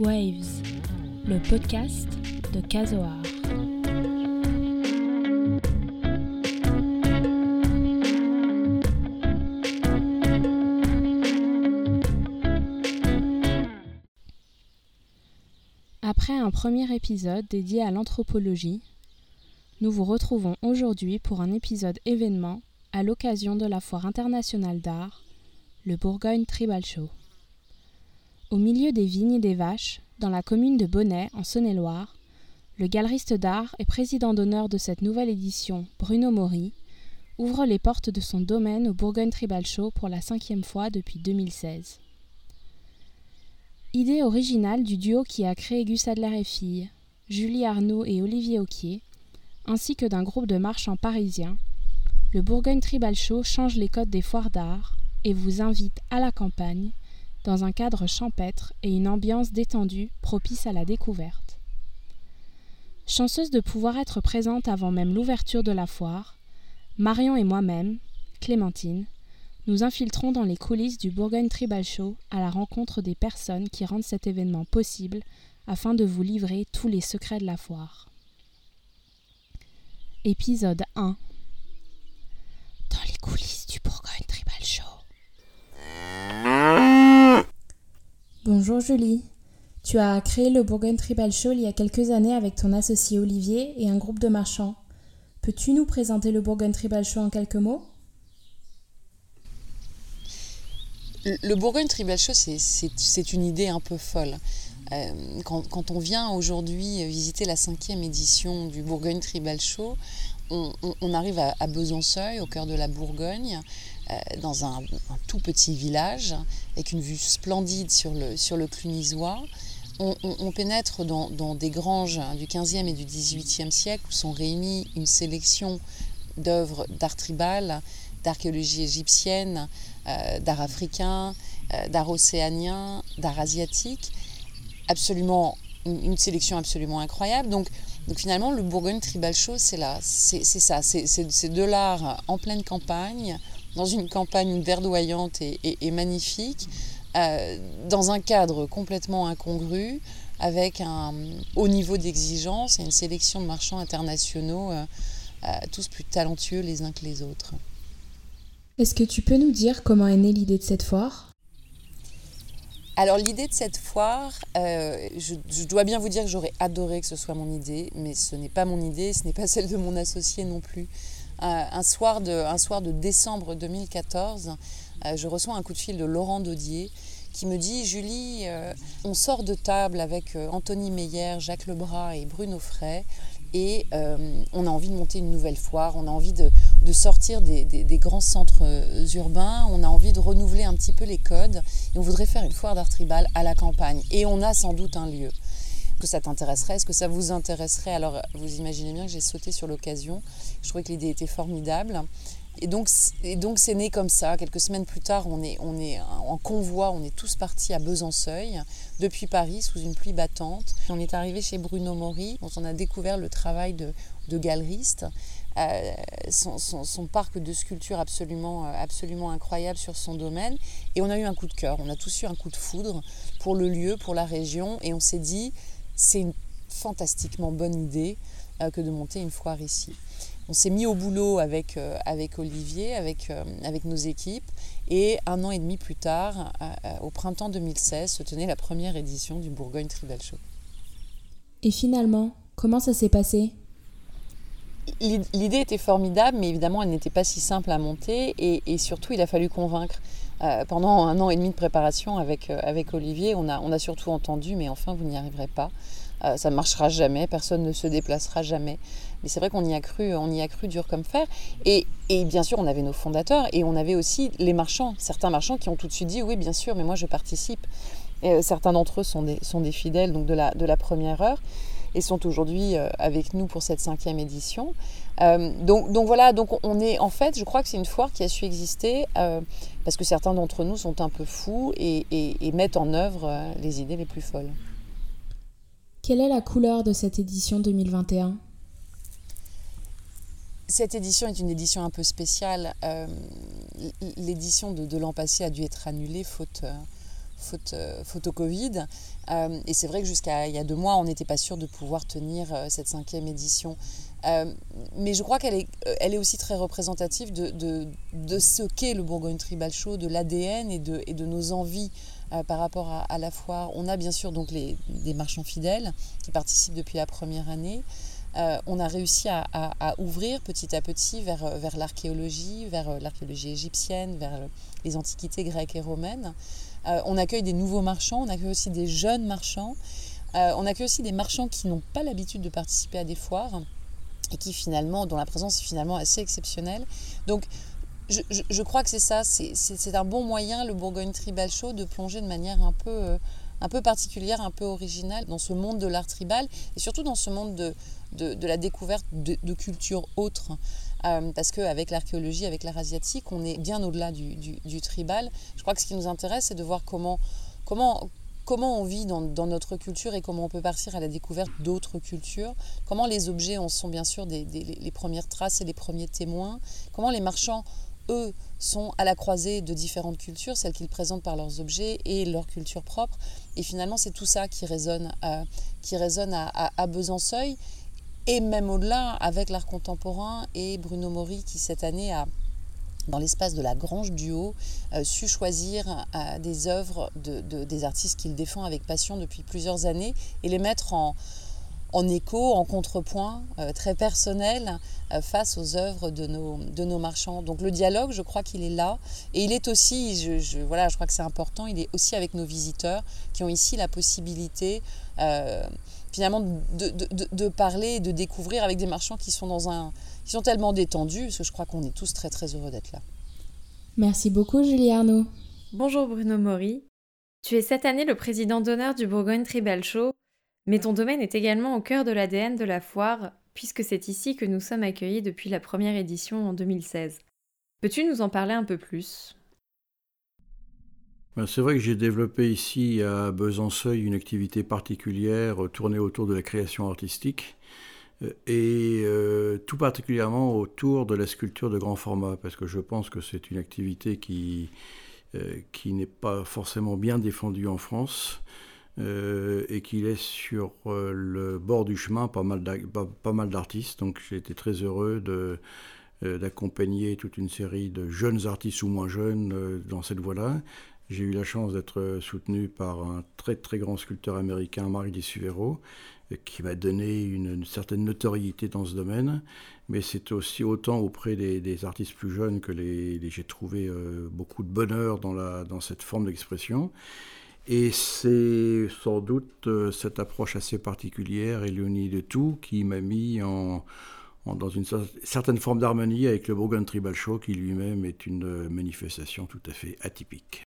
Waves, le podcast de Casoar. Après un premier épisode dédié à l'anthropologie, nous vous retrouvons aujourd'hui pour un épisode événement à l'occasion de la Foire internationale d'art, le Bourgogne Tribal Show. Au milieu des vignes et des vaches, dans la commune de Bonnay, en Saône-et-Loire, le galeriste d'art et président d'honneur de cette nouvelle édition, Bruno Mouries, ouvre les portes de son domaine au Bourgogne Tribal Show pour la 5e fois depuis 2016. Idée originale du duo qui a créé Gus Adler et Fille, Julie Arnaud et Olivier Hocquier, ainsi que d'un groupe de marchands parisiens, le Bourgogne Tribal Show change les codes des foires d'art et vous invite à la campagne, dans un cadre champêtre et une ambiance détendue propice à la découverte. Chanceuse de pouvoir être présente avant même l'ouverture de la foire, Marion et moi-même, Clémentine, nous infiltrons dans les coulisses du Bourgogne Tribal Show à la rencontre des personnes qui rendent cet événement possible afin de vous livrer tous les secrets de la foire. Épisode 1. Dans les coulisses du Bourgogne Tribal Show. Bonjour Julie, tu as créé le Bourgogne Tribal Show il y a quelques années avec ton associé Olivier et un groupe de marchands. Peux-tu nous présenter le Bourgogne Tribal Show en quelques mots ? Le Bourgogne Tribal Show, c'est une idée un peu folle. Quand on vient aujourd'hui visiter la 5e édition du Bourgogne Tribal Show, on arrive à Besanceuil, au cœur de la Bourgogne, dans un tout petit village, avec une vue splendide sur le Clunisois. On pénètre dans des granges du 15e et du 18e siècle, où sont réunies une sélection d'œuvres d'art tribal, d'archéologie égyptienne, d'art africain, d'art océanien, d'art asiatique. Absolument, une sélection absolument incroyable. Donc finalement, le Bourgogne Tribal Show, c'est de l'art en pleine campagne, dans une campagne verdoyante et magnifique, dans un cadre complètement incongru, avec un haut niveau d'exigence et une sélection de marchands internationaux, tous plus talentueux les uns que les autres. Est-ce que tu peux nous dire comment est née l'idée de cette foire ? Alors l'idée de cette foire, je dois bien vous dire que j'aurais adoré que ce soit mon idée, mais ce n'est pas mon idée, ce n'est pas celle de mon associé non plus. Un soir de décembre 2014, je reçois un coup de fil de Laurent Daudier qui me dit « Julie, on sort de table avec Anthony Meyer, Jacques Lebras et Bruno Frey et on a envie de monter une nouvelle foire, on a envie de sortir des grands centres urbains, on a envie de renouveler un petit peu les codes et on voudrait faire une foire d'art tribal à la campagne et on a sans doute un lieu. Est-ce que ça t'intéresserait ? Est-ce que ça vous intéresserait ? Alors, vous imaginez bien que j'ai sauté sur l'occasion. Je trouvais que l'idée était formidable. Et donc c'est né comme ça. Quelques semaines plus tard, on est en convoi. On est tous partis à Besanceuil, depuis Paris, sous une pluie battante. On est arrivé chez Bruno Mouries, dont on a découvert le travail de galeriste. Son parc de sculptures absolument incroyable sur son domaine. Et on a eu un coup de cœur. On a tous eu un coup de foudre pour le lieu, pour la région. Et on s'est dit... c'est une fantastiquement bonne idée que de monter une foire ici. On s'est mis au boulot avec Olivier, avec nos équipes, et 1 an et demi plus tard, au printemps 2016, se tenait la première édition du Bourgogne Tribal Show. Et finalement, comment ça s'est passé ? L'idée était formidable, mais évidemment, elle n'était pas si simple à monter, et surtout, il a fallu convaincre. Pendant 1 an et demi de préparation avec Olivier, on a surtout entendu « mais enfin, vous n'y arriverez pas, ça ne marchera jamais, personne ne se déplacera jamais ». Mais c'est vrai qu'on y a cru dur comme fer. Et bien sûr, on avait nos fondateurs et on avait aussi les marchands, certains marchands qui ont tout de suite dit « oui, bien sûr, mais moi je participe ». Certains d'entre eux sont des fidèles donc de la première heure et sont aujourd'hui avec nous pour cette 5e édition. Donc voilà, donc on est, en fait, je crois que c'est une foire qui a su exister parce que certains d'entre nous sont un peu fous et mettent en œuvre les idées les plus folles. Quelle est la couleur de cette édition 2021 ? Cette édition est une édition un peu spéciale. L'édition de l'an passé a dû être annulée faute faute au Covid. Et c'est vrai que jusqu'à il y a 2 mois, on n'était pas sûr de pouvoir tenir cette 5e édition. Mais je crois qu'elle est aussi très représentative de ce qu'est le Bourgogne Tribal Show, de l'ADN et de nos envies par rapport à la foire. On a bien sûr donc des marchands fidèles qui participent depuis la première année. On a réussi à ouvrir petit à petit vers l'archéologie, vers l'archéologie égyptienne, vers les antiquités grecques et romaines. On accueille des nouveaux marchands, on accueille aussi des jeunes marchands, on accueille aussi des marchands qui n'ont pas l'habitude de participer à des foires et qui finalement, dont la présence est finalement assez exceptionnelle. Donc je crois que c'est ça, c'est un bon moyen, le Bourgogne Tribal Show, de plonger de manière un peu particulière, un peu originale dans ce monde de l'art tribal et surtout dans ce monde de la découverte de cultures autres. Parce qu'avec l'archéologie, avec l'art asiatique, on est bien au-delà du tribal. Je crois que ce qui nous intéresse, c'est de voir comment on vit dans notre culture et comment on peut partir à la découverte d'autres cultures, comment les objets en sont bien sûr les premières traces et les premiers témoins, comment les marchands, eux, sont à la croisée de différentes cultures, celles qu'ils présentent par leurs objets et leur culture propre. Et finalement, c'est tout ça qui résonne à Besanceuil. Et même au-delà, avec l'art contemporain et Bruno Mouries qui, cette année, a, dans l'espace de la Grange du Haut, su choisir des œuvres des artistes qu'il défend avec passion depuis plusieurs années et les mettre en écho, en contrepoint très personnel face aux œuvres de nos marchands. Donc le dialogue, je crois qu'il est là. Et il est aussi, je crois que c'est important, il est aussi avec nos visiteurs qui ont ici la possibilité finalement de parler et de découvrir avec des marchands qui sont tellement détendus, parce que je crois qu'on est tous très très heureux d'être là. Merci beaucoup Julie Arnaud. Bonjour Bruno Mouries. Tu es cette année le président d'honneur du Bourgogne Tribal Show, mais ton domaine est également au cœur de l'ADN de la foire, puisque c'est ici que nous sommes accueillis depuis la première édition en 2016. Peux-tu nous en parler un peu plus ? C'est vrai que j'ai développé ici à Besanceuil une activité particulière tournée autour de la création artistique et tout particulièrement autour de la sculpture de grand format, parce que je pense que c'est une activité qui n'est pas forcément bien défendue en France. Et qui laisse sur le bord du chemin pas mal d'artistes. Donc j'ai été très heureux d'accompagner toute une série de jeunes artistes ou moins jeunes dans cette voie-là. J'ai eu la chance d'être soutenu par un très très grand sculpteur américain, Mark di Suvero, qui m'a donné une certaine notoriété dans ce domaine. Mais c'est aussi autant auprès des artistes plus jeunes que j'ai trouvé beaucoup de bonheur dans cette forme d'expression. Et c'est sans doute cette approche assez particulière, éloignée de tout, qui m'a mis dans une certaine forme d'harmonie avec le Bourgogne Tribal Show, qui lui-même est une manifestation tout à fait atypique.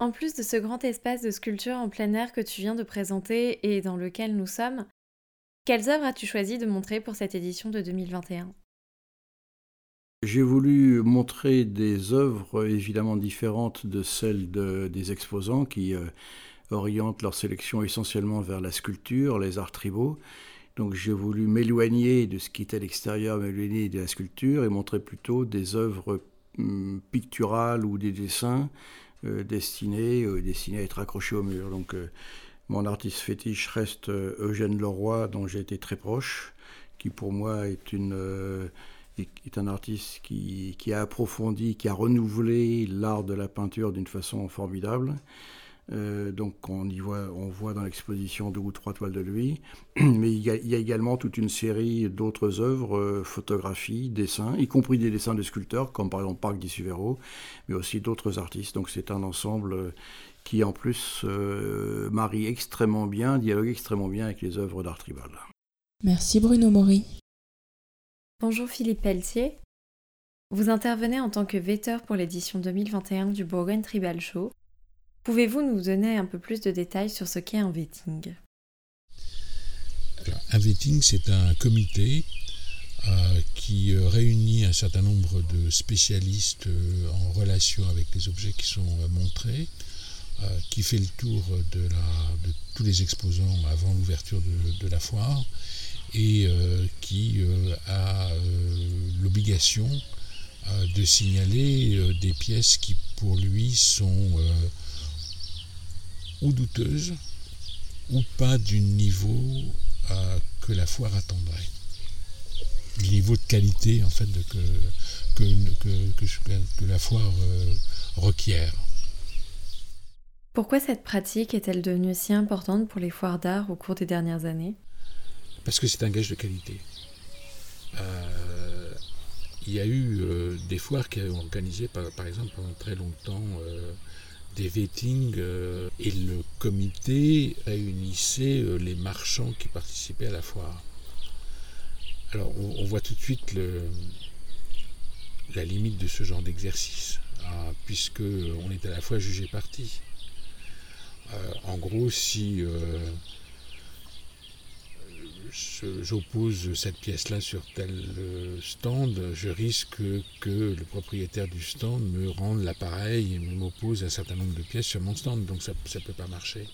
En plus de ce grand espace de sculpture en plein air que tu viens de présenter et dans lequel nous sommes, quelles œuvres as-tu choisi de montrer pour cette édition de 2021 ? J'ai voulu montrer des œuvres évidemment différentes de celles des exposants qui orientent leur sélection essentiellement vers la sculpture, les arts tribaux. Donc j'ai voulu m'éloigner de ce qui était à l'extérieur, m'éloigner de la sculpture et montrer plutôt des œuvres picturales ou des dessins destinés à être accrochés au mur. Donc mon artiste fétiche reste Eugène Leroy, dont j'ai été très proche, qui pour moi est un artiste qui a approfondi, qui a renouvelé l'art de la peinture d'une façon formidable. Donc on voit dans l'exposition 2 ou 3 toiles de lui. Mais il y a également toute une série d'autres œuvres, photographies, dessins, y compris des dessins de sculpteurs, comme par exemple Mark di Suvero, mais aussi d'autres artistes. Donc c'est un ensemble qui en plus marie extrêmement bien, dialogue extrêmement bien avec les œuvres d'art tribal. Merci Bruno Mouries. Bonjour Philippe Pelletier, vous intervenez en tant que vetteur pour l'édition 2021 du Bourgogne Tribal Show. Pouvez-vous nous donner un peu plus de détails sur ce qu'est un vetting ? Alors, un vetting, c'est un comité qui réunit un certain nombre de spécialistes en relation avec les objets qui sont montrés, qui fait le tour de tous les exposants avant l'ouverture de la foire, et qui a l'obligation de signaler des pièces qui pour lui sont ou douteuses, ou pas du niveau que la foire attendrait. Du niveau de qualité, en fait, que la foire requiert. Pourquoi cette pratique est-elle devenue si importante pour les foires d'art au cours des dernières années ? Parce que c'est un gage de qualité. Il y a eu des foires qui ont organisé, par exemple, pendant très longtemps, des wettings, et le comité réunissait les marchands qui participaient à la foire. Alors on voit tout de suite la limite de ce genre d'exercice, hein, puisque on est à la fois juge et partie. En gros, si j'oppose cette pièce-là sur tel stand, je risque que le propriétaire du stand me rende l'appareil et m'oppose à un certain nombre de pièces sur mon stand, donc ça ne peut pas marcher.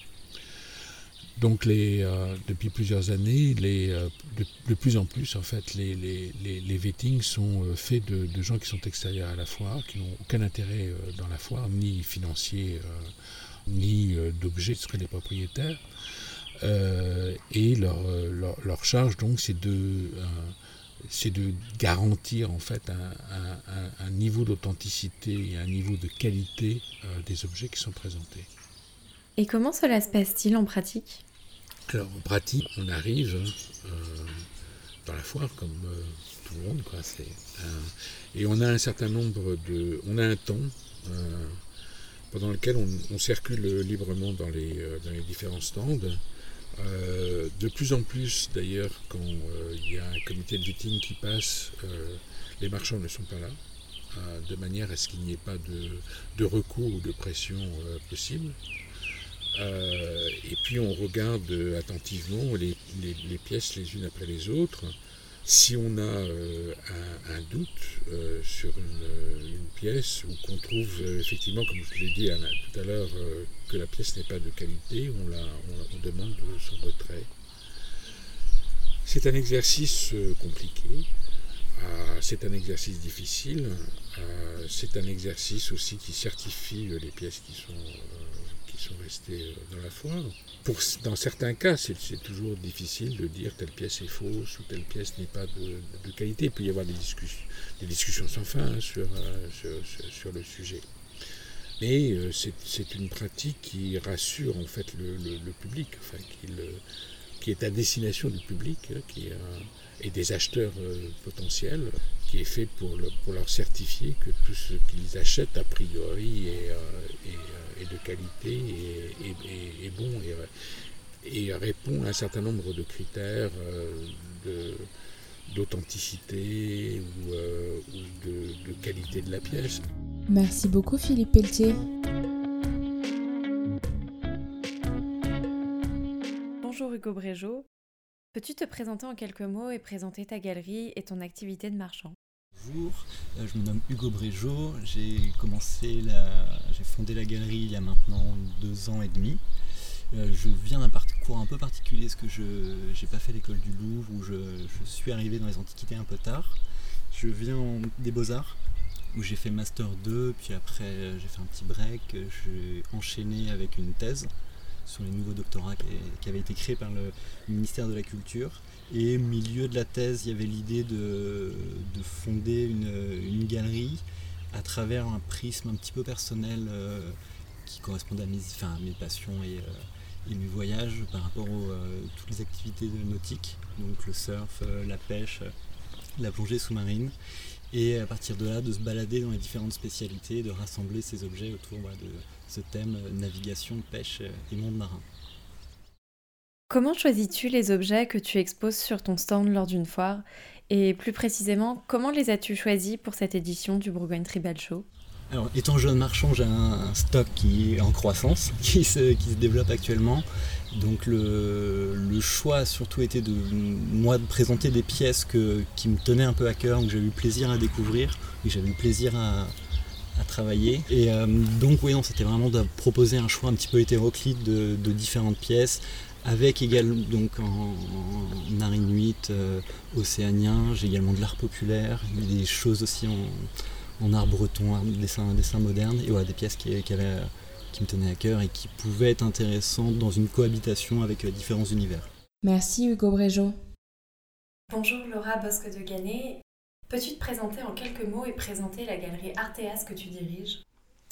Donc depuis plusieurs années, de plus en plus, en fait, les wettings sont faits de gens qui sont extérieurs à la foire, qui n'ont aucun intérêt dans la foire, ni financier, ni d'objets qui seraient les propriétaires. Et leur charge, donc, c'est de garantir, en fait, un niveau d'authenticité et un niveau de qualité des objets qui sont présentés. Et comment cela se passe-t-il en pratique ? Alors, en pratique, on arrive dans la foire, comme tout le monde, quoi. Et on a un certain nombre on a un temps pendant lequel on circule librement dans les différents stands. De plus en plus, d'ailleurs, quand il y a un comité de vetting qui passe, les marchands ne sont pas là, de manière à ce qu'il n'y ait pas de recours ou de pression possible. Et puis on regarde attentivement les pièces les unes après les autres. Si on a un doute sur une pièce, ou qu'on trouve effectivement, comme je l'ai dit tout à l'heure, que la pièce n'est pas de qualité, on demande son retrait. C'est un exercice compliqué, c'est un exercice difficile, c'est un exercice aussi qui certifie les pièces qui sont restées dans la foire. Dans certains cas, c'est toujours difficile de dire telle pièce est fausse ou telle pièce n'est pas de qualité. Il peut y avoir des discussions sans fin, hein, sur le sujet. Mais c'est une pratique qui rassure, en fait, le public, enfin, qui est à destination du public, hein, et des acheteurs potentiels, qui est fait pour leur certifier que tout ce qu'ils achètent a priori est de qualité et est bon et répond à un certain nombre de critères d'authenticité ou de qualité de la pièce. Merci beaucoup Philippe Pelletier. Bonjour Hugo Bréjeot, peux-tu te présenter en quelques mots et présenter ta galerie et ton activité de marchand ? Bonjour, je me nomme Hugo Bréjeot, j'ai fondé la galerie il y a maintenant 2 ans et demi. Je viens d'un parcours un peu particulier parce que je n'ai pas fait l'école du Louvre, où je suis arrivé dans les antiquités un peu tard. Je viens des Beaux-Arts où j'ai fait Master 2, puis après j'ai fait un petit break, j'ai enchaîné avec une thèse sur les nouveaux doctorats qui avaient été créés par le ministère de la Culture. Et au milieu de la thèse, il y avait l'idée de fonder une galerie à travers un prisme un petit peu personnel qui correspondait à mes passions et mes voyages par rapport à toutes les activités nautiques, donc le surf, la pêche, la plongée sous-marine. Et à partir de là, de se balader dans les différentes spécialités, de rassembler ces objets autour de ce thème navigation, pêche et monde marin. Comment choisis-tu les objets que tu exposes sur ton stand lors d'une foire ? Et plus précisément, comment les as-tu choisis pour cette édition du Bourgogne Tribal Show ? Alors, étant jeune marchand, j'ai un stock qui est en croissance, qui se développe actuellement. Donc le choix a surtout été de présenter des pièces qui me tenaient un peu à cœur, que j'avais eu plaisir à découvrir, que j'avais eu plaisir à travailler. Et donc oui, c'était vraiment de proposer un choix un petit peu hétéroclite de différentes pièces, avec également donc en art inuit, océanien, j'ai également de l'art populaire, des choses aussi en art breton, un dessin moderne, et voilà, des pièces qui avaient qui me tenait à cœur et qui pouvait être intéressante dans une cohabitation avec différents univers. Merci Hugo Bréjeot. Bonjour Laura Bosque de Ganay. Peux-tu te présenter en quelques mots et présenter la galerie Arteas que tu diriges ?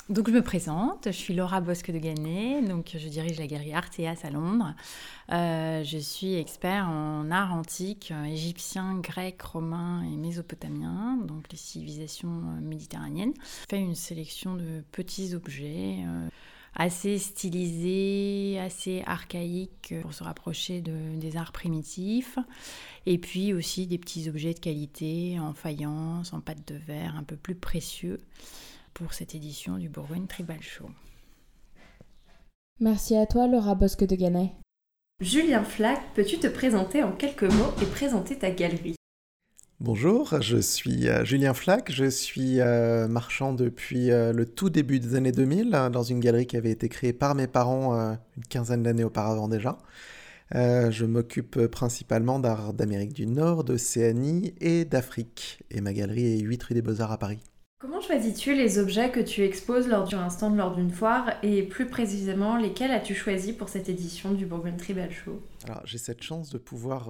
Donc je me présente, je suis Laura Bosque de Ganay, donc je dirige la galerie Arteas à Londres. Je suis expert en art antique, égyptien, grec, romain et mésopotamien, donc les civilisations méditerranéennes. Je fais une sélection de petits objets assez stylisés, assez archaïques pour se rapprocher des arts primitifs. Et puis aussi des petits objets de qualité en faïence, en pâte de verre, un peu plus précieux, pour cette édition du Bourgogne Tribal Show. Merci à toi, Laura Bosque de Ganay. Julien Flac, peux-tu te présenter en quelques mots et présenter ta galerie ? Bonjour, je suis Julien Flac, je suis marchand depuis le tout début des années 2000, dans une galerie qui avait été créée par mes parents une quinzaine d'années auparavant déjà. Je m'occupe principalement d'art d'Amérique du Nord, d'Océanie et d'Afrique, et ma galerie est 8 rue des Beaux-Arts à Paris. Comment choisis-tu les objets que tu exposes lors d'un stand, lors d'une foire, et plus précisément, lesquels as-tu choisi pour cette édition du Bourgogne Tribal Show ? Alors, j'ai cette chance de pouvoir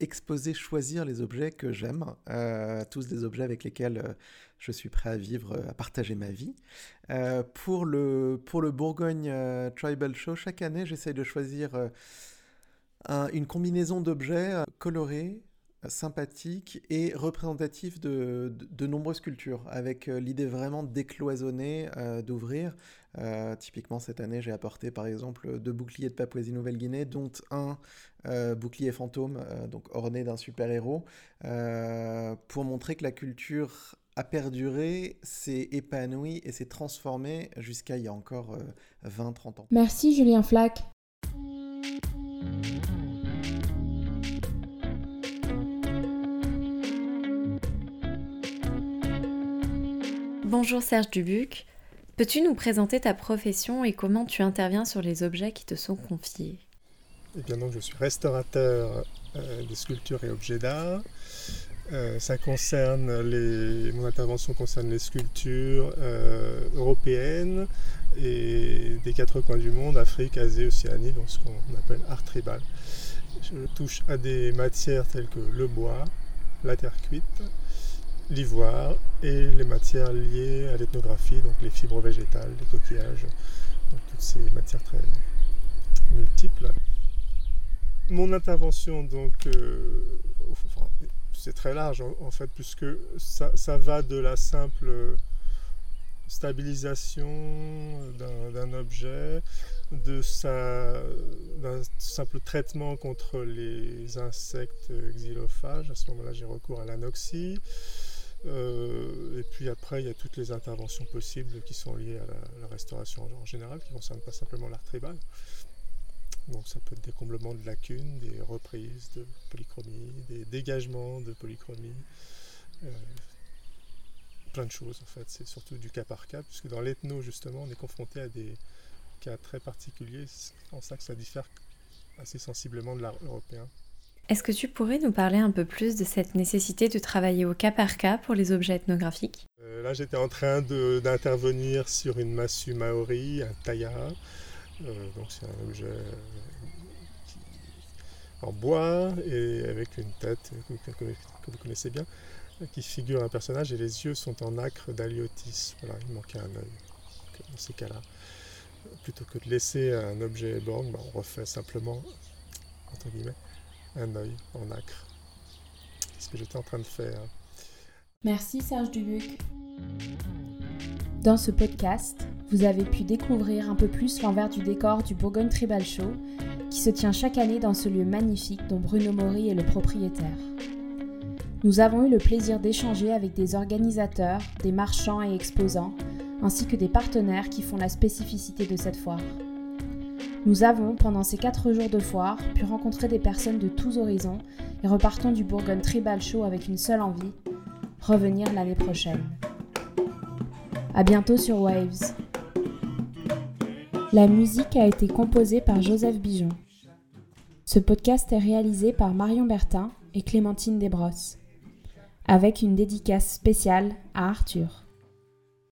exposer, choisir les objets que j'aime, tous des objets avec lesquels je suis prêt à vivre, à partager ma vie. Pour le Bourgogne Tribal Show, chaque année, j'essaye de choisir une combinaison d'objets colorés, sympathique et représentatif de nombreuses cultures, avec l'idée vraiment décloisonnée, d'ouvrir. Typiquement, cette année, j'ai apporté par exemple 2 boucliers de Papouasie-Nouvelle-Guinée, dont un bouclier fantôme, donc orné d'un super-héros, pour montrer que la culture a perduré, s'est épanouie et s'est transformée jusqu'à il y a encore 20-30 ans. Merci Julien Flac. Bonjour Serge Dubuc, peux-tu nous présenter ta profession et comment tu interviens sur les objets qui te sont confiés ? Eh bien donc, je suis restaurateur de sculptures et objets d'art. Mon intervention concerne les sculptures européennes et des 4 coins du monde, Afrique, Asie, Océanie, donc ce qu'on appelle art tribal. Je touche à des matières telles que le bois, la terre cuite, l'ivoire et les matières liées à l'ethnographie, donc les fibres végétales, les coquillages, donc toutes ces matières très multiples. Mon intervention, donc, c'est très large en fait, puisque ça va de la simple stabilisation d'un objet, d'un simple traitement contre les insectes xylophages. À ce moment-là, j'ai recours à l'anoxie. Et puis après, il y a toutes les interventions possibles qui sont liées à la restauration en général, qui ne concernent pas simplement l'art tribal. Donc ça peut être des comblements de lacunes, des reprises de polychromie, des dégagements de polychromie, plein de choses en fait. C'est surtout du cas par cas, puisque dans l'ethno justement, on est confronté à des cas très particuliers. C'est en ça que ça diffère assez sensiblement de l'art européen. Est-ce que tu pourrais nous parler un peu plus de cette nécessité de travailler au cas par cas pour les objets ethnographiques ? Là, j'étais en train d'intervenir sur une massue maori, un taia. Donc c'est un objet en bois et avec une tête que vous connaissez bien, qui figure un personnage, et les yeux sont en nacre d'haliotis. Voilà, il manquait un œil. Dans ces cas-là, plutôt que de laisser un objet borgne, on refait simplement, entre guillemets, un œil en nacre. C'est ce que j'étais en train de faire. Merci Serge Dubuc. Dans ce podcast, vous avez pu découvrir un peu plus l'envers du décor du Bourgogne Tribal Show, qui se tient chaque année dans ce lieu magnifique dont Bruno Mouries est le propriétaire. Nous avons eu le plaisir d'échanger avec des organisateurs, des marchands et exposants, ainsi que des partenaires qui font la spécificité de cette foire. Nous avons, pendant ces 4 jours de foire, pu rencontrer des personnes de tous horizons et repartons du Bourgogne Tribal Show avec une seule envie, revenir l'année prochaine. À bientôt sur Waves. La musique a été composée par Joseph Bijon. Ce podcast est réalisé par Marion Bertin et Clémentine Desbrosses, avec une dédicace spéciale à Arthur.